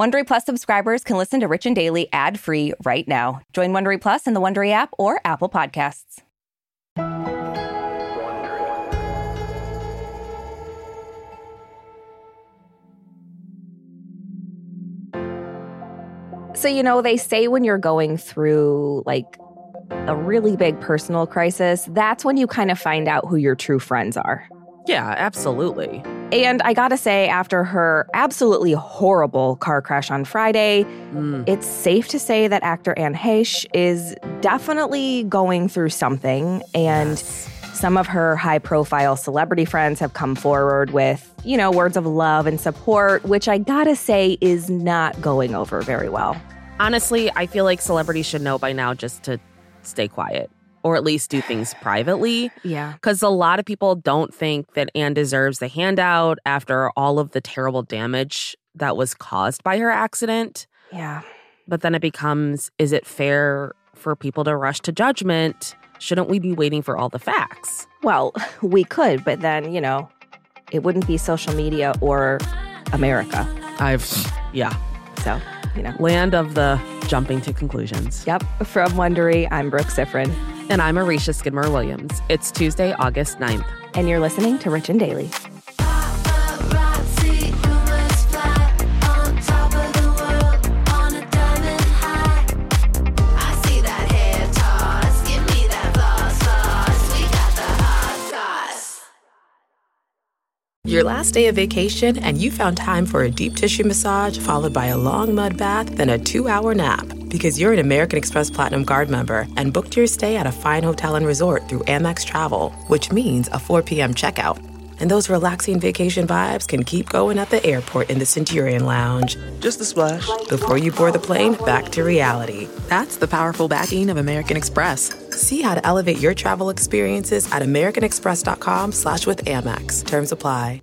Wondery Plus subscribers can listen to Rich and Daily ad-free right now. Join Wondery Plus in the Wondery app or Apple Podcasts. So, you know, they say when you're going through, like, a really big personal crisis, that's when you kind of find out who your true friends are. Yeah, absolutely. And I gotta say, after her absolutely horrible car crash on Friday, it's safe to say that actor Anne Heche is definitely going through something. And some of her high-profile celebrity friends have come forward with, you know, words of love and support, which I gotta say is not going over very well. Honestly, I feel like celebrities should know by now just to stay quiet. Or at least do things privately. Yeah. Because a lot of people don't think that Anne deserves the handout after all of the terrible damage that was caused by her accident. Yeah. But then it becomes, is it fair for people to rush to judgment? Shouldn't we be waiting for all the facts? Well, we could, but then, you know, it wouldn't be social media or America. Yeah. So, you know. Land of the jumping to conclusions. Yep. From Wondery, I'm Brooke Siffrin. And I'm Arisha Skidmore-Williams. It's Tuesday, August 9th. And you're listening to Rich and Daily. Your last day of vacation and you found time for a deep tissue massage followed by a long mud bath, then a 2-hour nap. Because you're an American Express Platinum Guard member and booked your stay at a fine hotel and resort through Amex Travel, which means a 4 p.m. checkout. And those relaxing vacation vibes can keep going at the airport in the Centurion Lounge. Just a splash. Before you board the plane, back to reality. That's the powerful backing of American Express. See how to elevate your travel experiences at americanexpress.com/withAmex. Terms apply.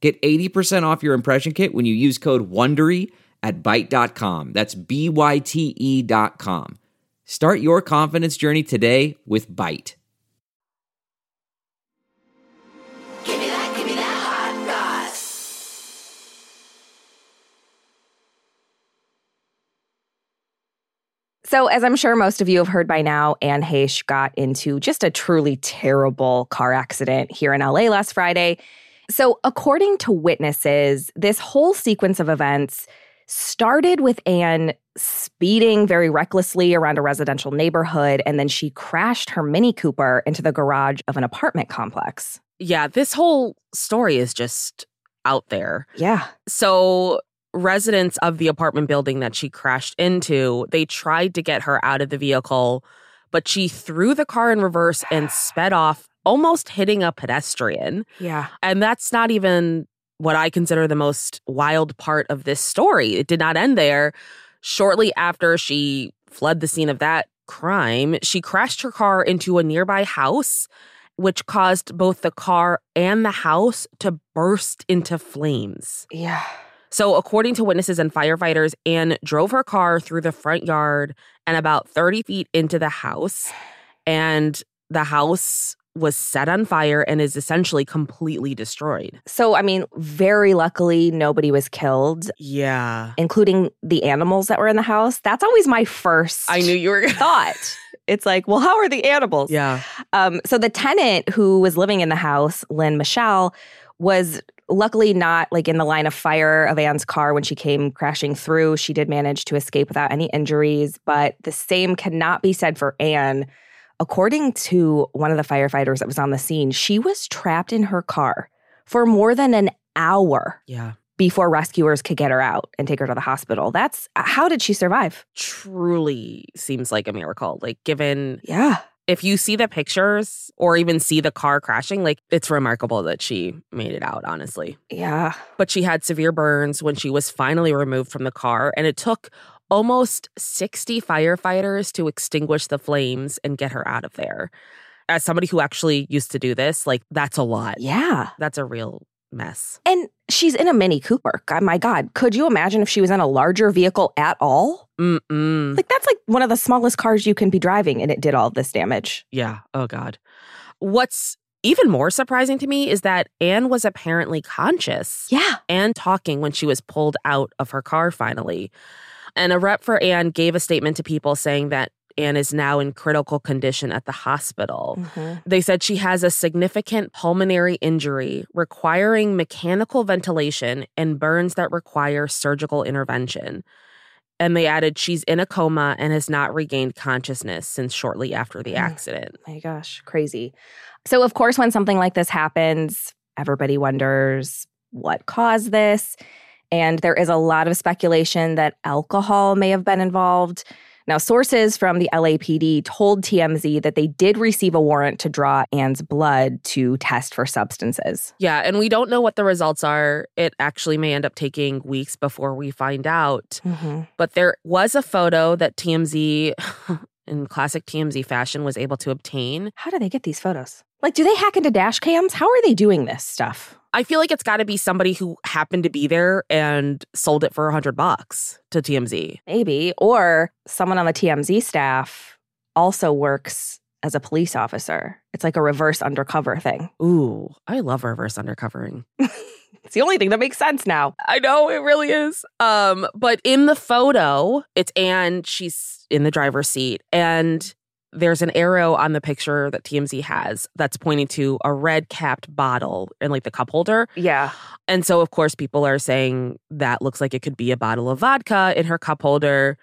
Get 80% off your impression kit when you use code WONDERY at Byte.com. That's BYTE.com. Start your confidence journey today with Byte. Give me that hot goss. So, as I'm sure most of you have heard by now, Anne Heche got into just a truly terrible car accident here in LA last Friday. So according to witnesses, this whole sequence of events started with Anne speeding very recklessly around a residential neighborhood, and then she crashed her Mini Cooper into the garage of an apartment complex. Yeah, this whole story is just out there. Yeah. So residents of the apartment building that she crashed into, they tried to get her out of the vehicle, but she threw the car in reverse and sped off, almost hitting a pedestrian. Yeah. And that's not even what I consider the most wild part of this story. It did not end there. Shortly after she fled the scene of that crime, she crashed her car into a nearby house, which caused both the car and the house to burst into flames. Yeah. So according to witnesses and firefighters, Anne drove her car through the front yard and about 30 feet into the house. And the house was set on fire and is essentially completely destroyed. So, I mean, very luckily, nobody was killed. Yeah. Including the animals that were in the house. That's always my first thought. It's like, well, how are the animals? Yeah. So the tenant who was living in the house, Lynn Michelle, was luckily not like in the line of fire of Anne's car when she came crashing through. She did manage to escape without any injuries, but the same cannot be said for Anne. According to one of the firefighters that was on the scene, she was trapped in her car for more than an hour. Yeah. Before rescuers could get her out and take her to the hospital. That's, how did she survive? Truly seems like a miracle. Like, given, yeah, if you see the pictures or even see the car crashing, like, it's remarkable that she made it out, honestly. Yeah. But she had severe burns when she was finally removed from the car, and it took almost 60 firefighters to extinguish the flames and get her out of there. As somebody who actually used to do this, like, that's a lot. Yeah. That's a real mess. And she's in a Mini Cooper. God, my God, could you imagine if she was in a larger vehicle at all? Mm-mm. Like, that's like one of the smallest cars you can be driving, and it did all this damage. Yeah. Oh, God. What's even more surprising to me is that Anne was apparently conscious. Yeah. And talking when she was pulled out of her car finally. And a rep for Anne gave a statement to People saying that Anne is now in critical condition at the hospital. Mm-hmm. They said she has a significant pulmonary injury requiring mechanical ventilation and burns that require surgical intervention. And they added she's in a coma and has not regained consciousness since shortly after the accident. My gosh, crazy. So, of course, when something like this happens, everybody wonders what caused this. And there is a lot of speculation that alcohol may have been involved. Now, sources from the LAPD told TMZ that they did receive a warrant to draw Anne's blood to test for substances. Yeah, and we don't know what the results are. It actually may end up taking weeks before we find out. Mm-hmm. But there was a photo that TMZ, in classic TMZ fashion, was able to obtain. How do they get these photos? Like, do they hack into dash cams? How are they doing this stuff? I feel like it's got to be somebody who happened to be there and sold it for $100 to TMZ. Maybe. Or someone on the TMZ staff also works as a police officer. It's like a reverse undercover thing. Ooh, I love reverse undercovering. It's the only thing that makes sense now. I know, it really is. But in the photo, it's Anne. She's in the driver's seat. And there's an arrow on the picture that TMZ has that's pointing to a red-capped bottle and, like, the cup holder. Yeah. And so, of course, people are saying that looks like it could be a bottle of vodka in her cup holder.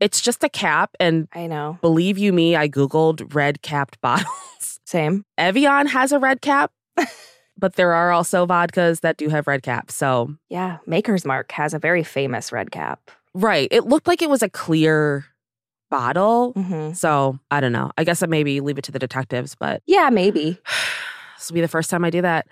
It's just a cap, and I know. Believe you me, I Googled red-capped bottles. Same. Evian has a red cap, but there are also vodkas that do have red caps, so. Yeah, Maker's Mark has a very famous red cap. Right. It looked like it was a clear bottle. Mm-hmm. So I don't know. I guess I maybe leave it to the detectives, but. Yeah, maybe. This will be the first time I do that.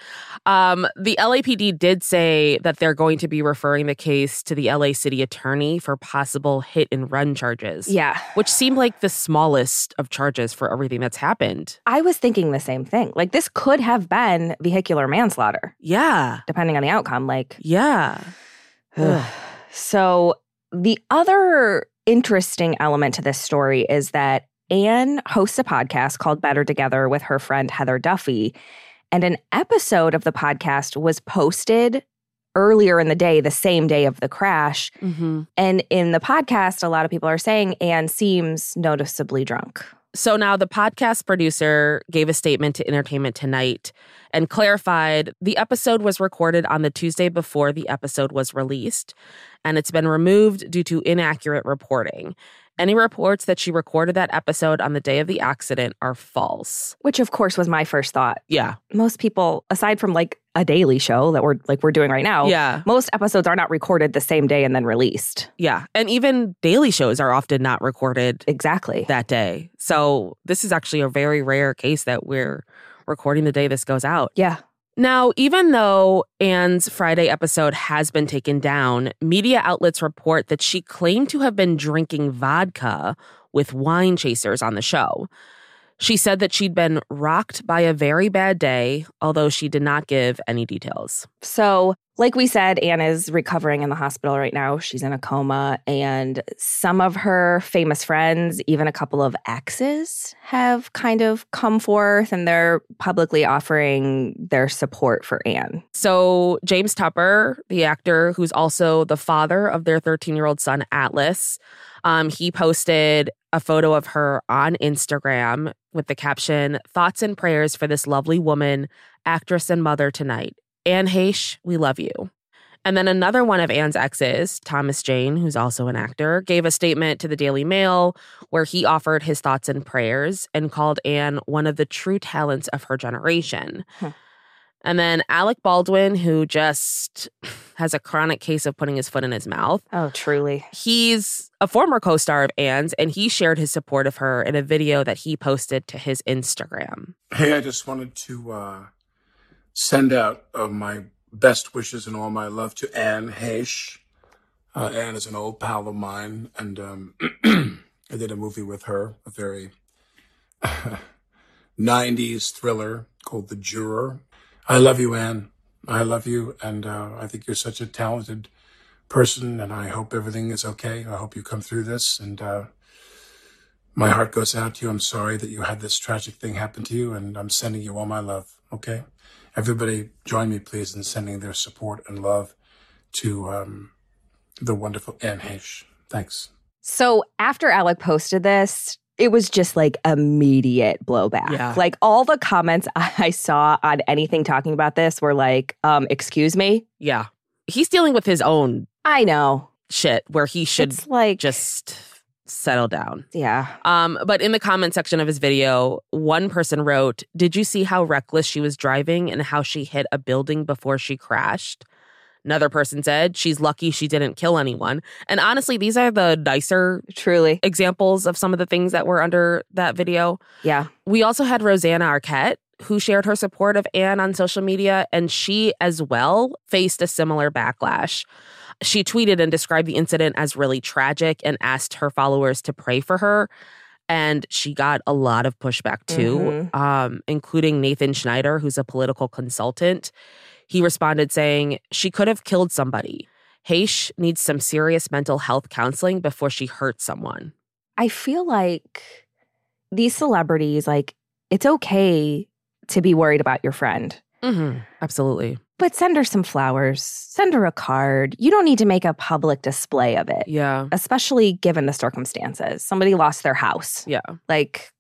The LAPD did say that they're going to be referring the case to the LA city attorney for possible hit and run charges. Yeah. Which seemed like the smallest of charges for everything that's happened. I was thinking the same thing. Like, this could have been vehicular manslaughter. Yeah. Depending on the outcome. Like. Yeah. So the other interesting element to this story is that Anne hosts a podcast called Better Together with her friend Heather Duffy, and an episode of the podcast was posted earlier in the day, the same day of the crash. Mm-hmm. And in the podcast, a lot of people are saying Anne seems noticeably drunk. So now the podcast producer gave a statement to Entertainment Tonight and clarified the episode was recorded on the Tuesday before the episode was released, and it's been removed due to inaccurate reporting. Any reports that she recorded that episode on the day of the accident are false. Which, of course, was my first thought. Yeah. Most people, aside from, like, a daily show that we're doing right now, yeah, most episodes are not recorded the same day and then released. Yeah. And even daily shows are often not recorded exactly that day. So this is actually a very rare case that we're recording the day this goes out. Yeah. Now, even though Anne's Friday episode has been taken down, media outlets report that she claimed to have been drinking vodka with wine chasers on the show. She said that she'd been rocked by a very bad day, although she did not give any details. So, like we said, Anne is recovering in the hospital right now. She's in a coma, and some of her famous friends, even a couple of exes, have kind of come forth, and they're publicly offering their support for Anne. So, James Tupper, the actor who's also the father of their 13-year-old son, Atlas, he posted a photo of her on Instagram with the caption, "Thoughts and prayers for this lovely woman, actress and mother tonight. Anne Heche, we love you. And then another one of Anne's exes, Thomas Jane, who's also an actor, gave a statement to the Daily Mail where he offered his thoughts and prayers and called Anne one of the true talents of her generation. Huh. And then Alec Baldwin, who just has a chronic case of putting his foot in his mouth. Oh, truly. He's a former co-star of Anne's, and he shared his support of her in a video that he posted to his Instagram. Hey, I just wanted to send out my best wishes and all my love to Anne Heche. Anne is an old pal of mine, and I did a movie with her, a very 90s thriller called The Juror. I love you, Anne. I love you, and I think you're such a talented person, and I hope everything is okay. I hope you come through this, and my heart goes out to you. I'm sorry that you had this tragic thing happen to you, and I'm sending you all my love, okay? Everybody join me, please, in sending their support and love to the wonderful Anne Heche. Thanks. So after Alec posted this, it was just like immediate blowback. Yeah. Like all the comments I saw on anything talking about this were like, excuse me? Yeah. He's dealing with his own shit where he should just settle down. Yeah. But in the comment section of his video, one person wrote, "Did you see how reckless she was driving and how she hit a building before she crashed?" Another person said, "She's lucky she didn't kill anyone." And honestly, these are the nicer examples of some of the things that were under that video. Yeah. We also had Rosanna Arquette, who shared her support of Anne on social media, and she as well faced a similar backlash. She tweeted and described the incident as really tragic and asked her followers to pray for her. And she got a lot of pushback too, including Nathan Schneider, who's a political consultant. He responded saying, "She could have killed somebody. Heche needs some serious mental health counseling before she hurts someone." I feel like these celebrities, like, it's okay to be worried about your friend. Mm-hmm. Absolutely. But send her some flowers. Send her a card. You don't need to make a public display of it. Yeah. Especially given the circumstances. Somebody lost their house. Yeah. Like,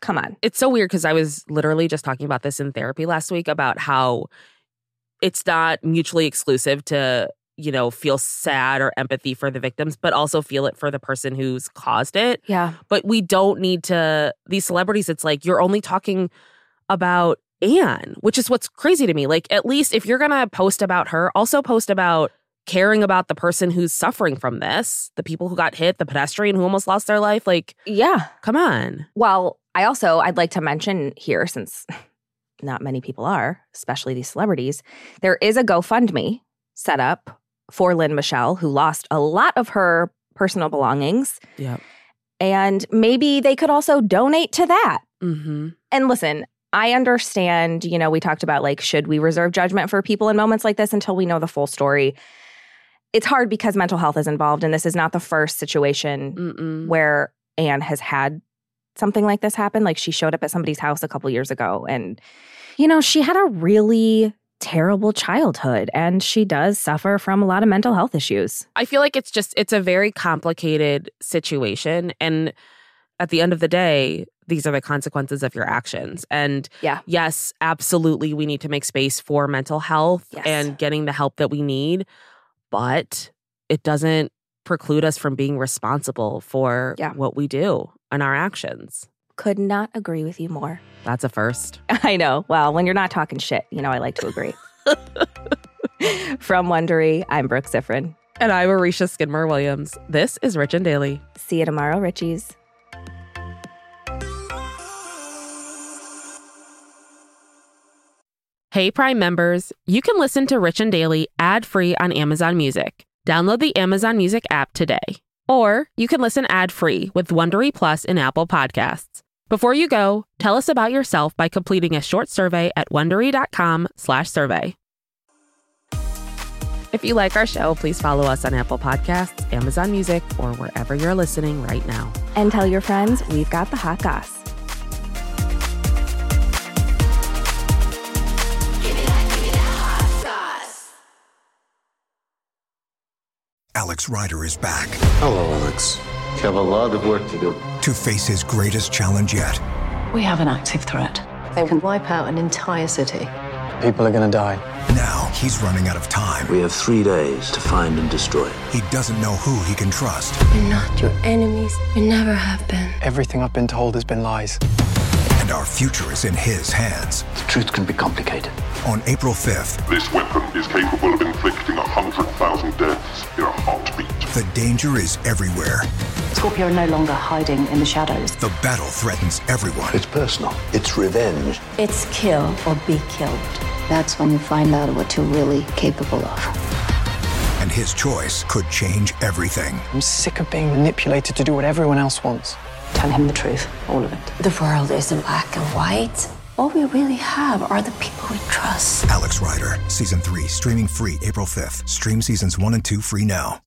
come on. It's so weird because I was literally just talking about this in therapy last week about how it's not mutually exclusive to, you know, feel sad or empathy for the victims, but also feel it for the person who's caused it. Yeah. But we don't need to, these celebrities, it's like you're only talking about Anne, which is what's crazy to me. Like, at least if you're going to post about her, also post about caring about the person who's suffering from this, the people who got hit, the pedestrian who almost lost their life. Like, yeah, come on. Well, I'd like to mention here, since not many people are, especially these celebrities, there is a GoFundMe set up for Lynn Michelle, who lost a lot of her personal belongings. Yeah. And maybe they could also donate to that. Mm-hmm. And listen, I understand, you know, we talked about, like, should we reserve judgment for people in moments like this until we know the full story? It's hard because mental health is involved, and this is not the first situation where Anne has had something like this happened. Like, she showed up at somebody's house a couple years ago, and, you know, she had a really terrible childhood, and she does suffer from a lot of mental health issues. I feel like it's a very complicated situation, and at the end of the day, these are the consequences of your actions. And yes, absolutely, we need to make space for mental health and getting the help that we need, but it doesn't preclude us from being responsible for what we do and our actions. Could not agree with you more. That's a first. I know. Well, when you're not talking shit, you know I like to agree. From Wondery, I'm Brooke Siffrin. And I'm Arisha Skidmore-Williams. This is Rich and Daily. See you tomorrow, Richies. Hey, Prime members. You can listen to Rich and Daily ad-free on Amazon Music. Download the Amazon Music app today. Or you can listen ad-free with Wondery Plus in Apple Podcasts. Before you go, tell us about yourself by completing a short survey at Wondery.com/survey. If you like our show, please follow us on Apple Podcasts, Amazon Music, or wherever you're listening right now. And tell your friends we've got the hot goss. Alex Rider is back. Hello, Alex. You have a lot of work to do. To face his greatest challenge yet. We have an active threat. They can wipe out an entire city. People are going to die. Now, He's running out of time. We have 3 days to find and destroy. He doesn't know who he can trust. We're not your enemies. We never have been. Everything I've been told has been lies. And our future is in his hands. The truth can be complicated. On April 5th... This weapon is capable of inflicting 100,000 deaths in a heartbeat. The danger is everywhere. Scorpio are no longer hiding in the shadows. The battle threatens everyone. It's personal. It's revenge. It's kill or be killed. That's when you find out what you're really capable of. And his choice could change everything. I'm sick of being manipulated to do what everyone else wants. Tell him the truth, all of it. The world isn't black and white. All we really have are the people we trust. Alex Rider, Season 3, streaming free April 5th. Stream Seasons 1 and 2 free now.